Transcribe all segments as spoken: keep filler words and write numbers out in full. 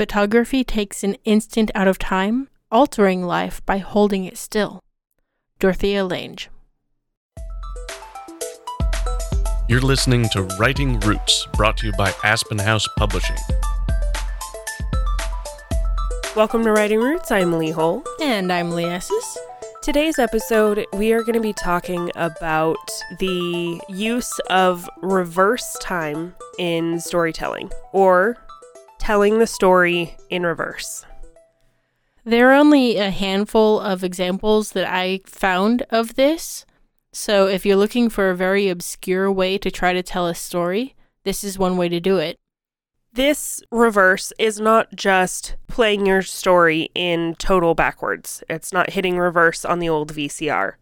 photography takes an instant out of time, altering life by holding it still. Dorothea Lange. You're listening to Writing Roots, brought to you by Aspen House Publishing. Welcome to Writing Roots. I'm Leigh Hull. And I'm Ley Esses. Today's episode, we are going to be talking about the use of reverse time in storytelling, or telling the story in reverse. There are only a handful of examples that I found of this, so if you're looking for a very obscure way to try to tell a story, this is one way to do it. This reverse is not just playing your story in total backwards. It's not hitting reverse on the old V C R.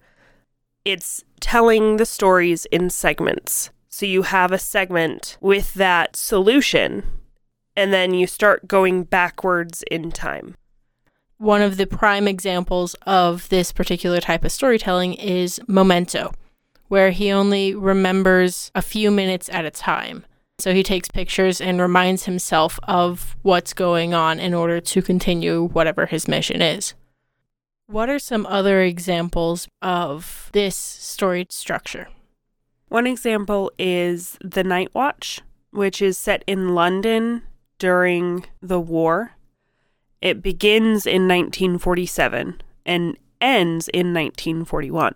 It's telling the stories in segments. So you have a segment with that solution, and then you start going backwards in time. One of the prime examples of this particular type of storytelling is Memento, where he only remembers a few minutes at a time. So he takes pictures and reminds himself of what's going on in order to continue whatever his mission is. What are some other examples of this story structure? One example is The Night Watch, which is set in London during the war. It begins in nineteen forty-seven and ends in nineteen forty-one.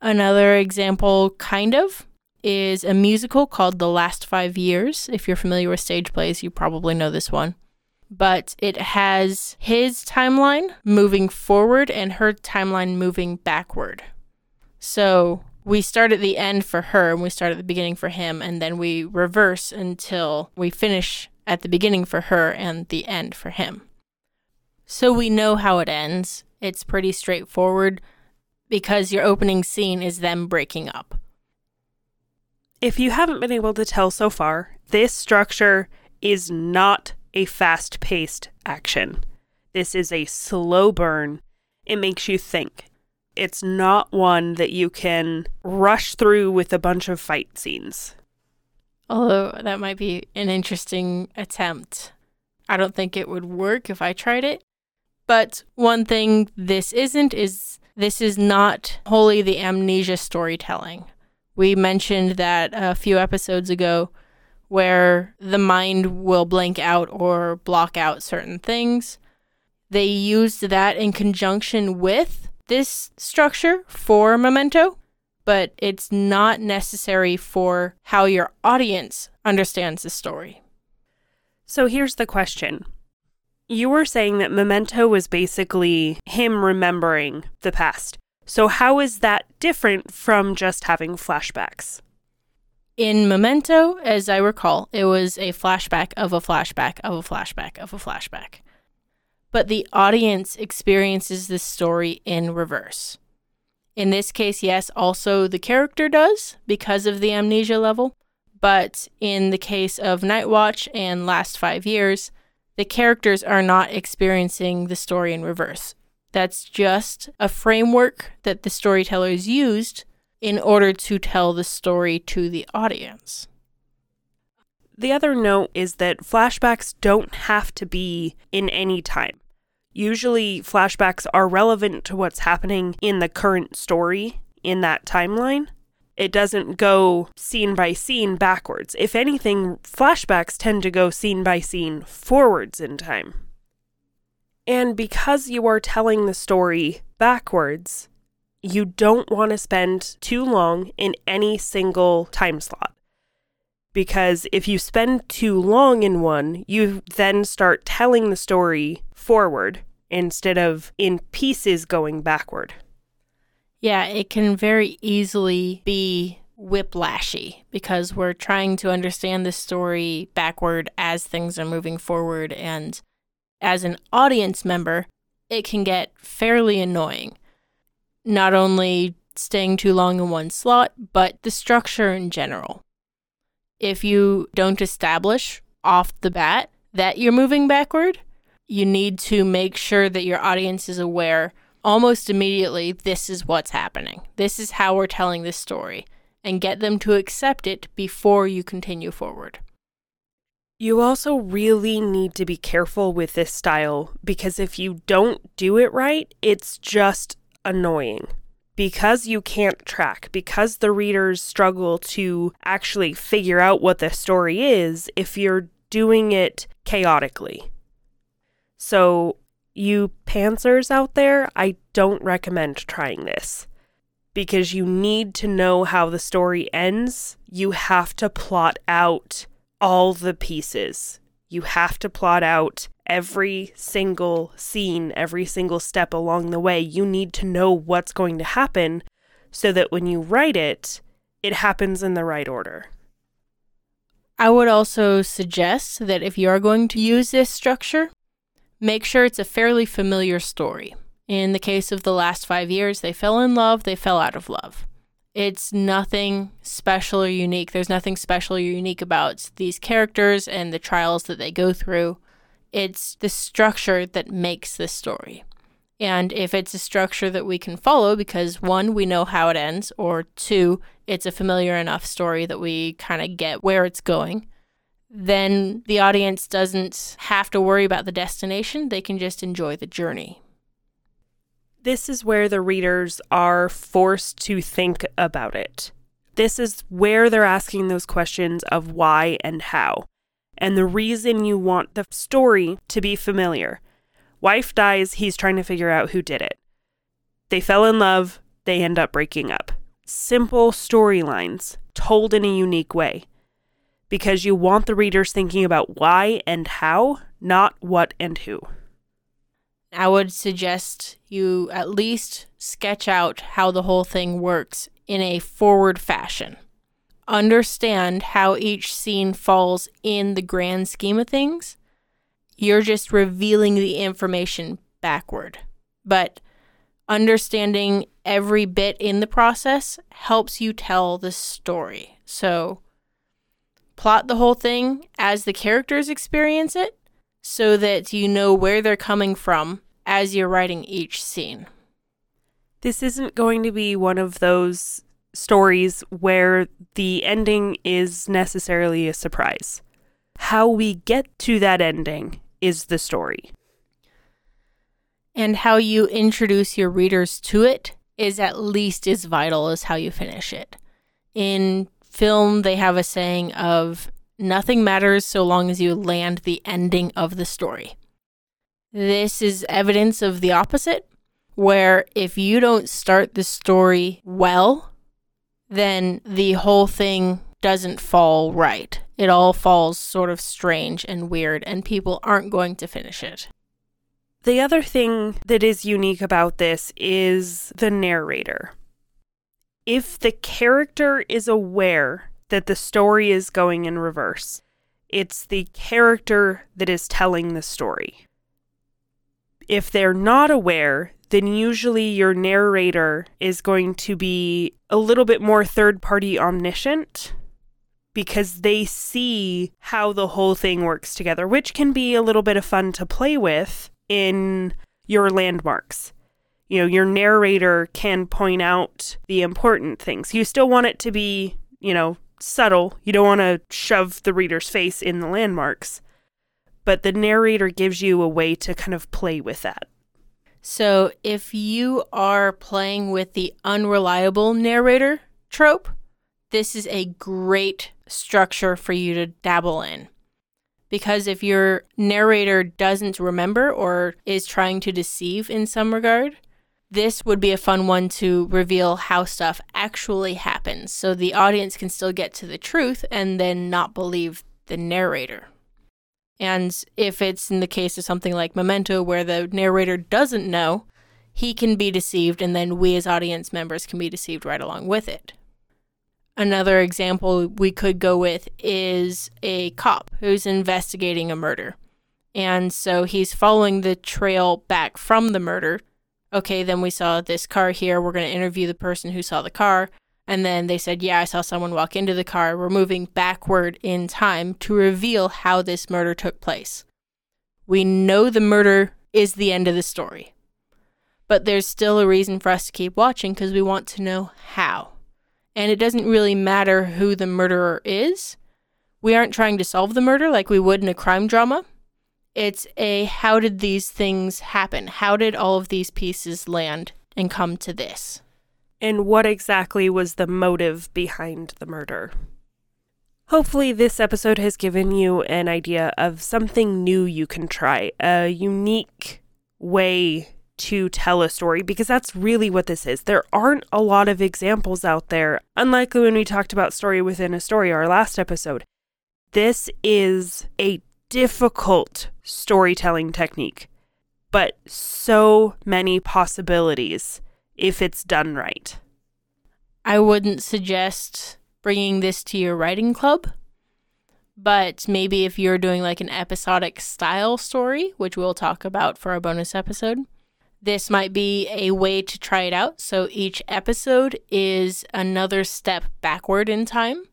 Another example, kind of, is a musical called The Last Five Years. If you're familiar with stage plays, you probably know this one. But it has his timeline moving forward and her timeline moving backward. So we start at the end for her and we start at the beginning for him, and then we reverse until we finish at the beginning for her and the end for him. So we know how it ends. It's pretty straightforward because your opening scene is them breaking up. If you haven't been able to tell so far, this structure is not a fast-paced action. This is a slow burn. It makes you think. It's not one that you can rush through with a bunch of fight scenes. Although that might be an interesting attempt. I don't think it would work if I tried it. But one thing this isn't is this is not wholly the amnesia storytelling. We mentioned that a few episodes ago where the mind will blank out or block out certain things. They used that in conjunction with this structure for Memento, but it's not necessary for how your audience understands the story. So here's the question. You were saying that Memento was basically him remembering the past. So how is that different from just having flashbacks? In Memento, as I recall, it was a flashback of a flashback of a flashback of a flashback. But the audience experiences the story in reverse. In this case, yes, also the character does because of the amnesia level. But in the case of Night Watch and Last Five Years, the characters are not experiencing the story in reverse. That's just a framework that the storytellers used in order to tell the story to the audience. The other note is that flashbacks don't have to be in any time. Usually flashbacks are relevant to what's happening in the current story in that timeline. It doesn't go scene by scene backwards. If anything, flashbacks tend to go scene by scene forwards in time. And because you are telling the story backwards, you don't want to spend too long in any single time slot. Because if you spend too long in one, you then start telling the story forward instead of in pieces going backward. Yeah, it can very easily be whiplashy because we're trying to understand the story backward as things are moving forward, and as an audience member, it can get fairly annoying. Not only staying too long in one slot, but the structure in general. If you don't establish off the bat that you're moving backward, you need to make sure that your audience is aware almost immediately this is what's happening. This is how we're telling this story, and get them to accept it before you continue forward. You also really need to be careful with this style, because if you don't do it right, it's just annoying. Because you can't track, because the readers struggle to actually figure out what the story is if you're doing it chaotically. So, you pantsers out there, I don't recommend trying this. Because you need to know how the story ends, you have to plot out all the pieces. You have to plot out every single scene, every single step along the way. You need to know what's going to happen so that when you write it, it happens in the right order. I would also suggest that if you are going to use this structure, make sure it's a fairly familiar story. In the case of The Last Five Years, they fell in love, they fell out of love. It's nothing special or unique. There's nothing special or unique about these characters and the trials that they go through. It's the structure that makes this story. And if it's a structure that we can follow because, one, we know how it ends, or two, it's a familiar enough story that we kind of get where it's going, then the audience doesn't have to worry about the destination. They can just enjoy the journey. This is where the readers are forced to think about it. This is where they're asking those questions of why and how. And the reason you want the story to be familiar. Wife dies, he's trying to figure out who did it. They fell in love, they end up breaking up. Simple storylines told in a unique way. Because you want the readers thinking about why and how, not what and who. I would suggest you at least sketch out how the whole thing works in a forward fashion. Understand how each scene falls in the grand scheme of things. You're just revealing the information backward. But understanding every bit in the process helps you tell the story. So plot the whole thing as the characters experience it, so that you know where they're coming from as you're writing each scene. This isn't going to be one of those stories where the ending is necessarily a surprise. How we get to that ending is the story. And how you introduce your readers to it is at least as vital as how you finish it. In film, they have a saying of, nothing matters so long as you land the ending of the story. This is evidence of the opposite, where if you don't start the story well, then the whole thing doesn't fall right. It all falls sort of strange and weird, and people aren't going to finish it. The other thing that is unique about this is the narrator. If the character is aware that the story is going in reverse, it's the character that is telling the story. If they're not aware, then usually your narrator is going to be a little bit more third-party omniscient because they see how the whole thing works together, which can be a little bit of fun to play with in your landmarks. You know, your narrator can point out the important things. You still want it to be, you know, subtle. You don't want to shove the reader's face in the landmarks, but the narrator gives you a way to kind of play with that. So if you are playing with the unreliable narrator trope, this is a great structure for you to dabble in. Because if your narrator doesn't remember or is trying to deceive in some regard, this would be a fun one to reveal how stuff actually happens, so the audience can still get to the truth and then not believe the narrator. And if it's in the case of something like Memento, where the narrator doesn't know, he can be deceived, and then we as audience members can be deceived right along with it. Another example we could go with is a cop who's investigating a murder. And so he's following the trail back from the murder. Okay, then we saw this car here. We're going to interview the person who saw the car. And then they said, yeah, I saw someone walk into the car. We're moving backward in time to reveal how this murder took place. We know the murder is the end of the story. But there's still a reason for us to keep watching because we want to know how. And it doesn't really matter who the murderer is. we aren't trying to solve the murder like we would in a crime drama. It's a how did these things happen? How did all of these pieces land and come to this? And what exactly was the motive behind the murder? Hopefully this episode has given you an idea of something new you can try, a unique way to tell a story, because that's really what this is. There aren't a lot of examples out there, unlike when we talked about story within a story, our last episode. This is a difficult storytelling technique, but so many possibilities if it's done right. I wouldn't suggest bringing this to your writing club, but maybe if you're doing like an episodic style story, which we'll talk about for our bonus episode, this might be a way to try it out. So each episode is another step backward in time,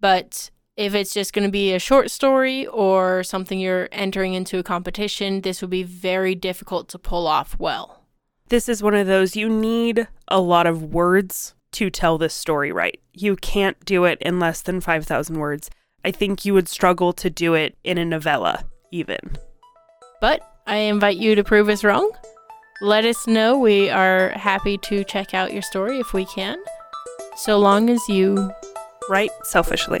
but if it's just going to be a short story or something you're entering into a competition, this would be very difficult to pull off well. This is one of those, you need a lot of words to tell this story right. You can't do it in less than five thousand words. I think you would struggle to do it in a novella, even. But I invite you to prove us wrong. Let us know. We are happy to check out your story if we can, so long as you write selfishly.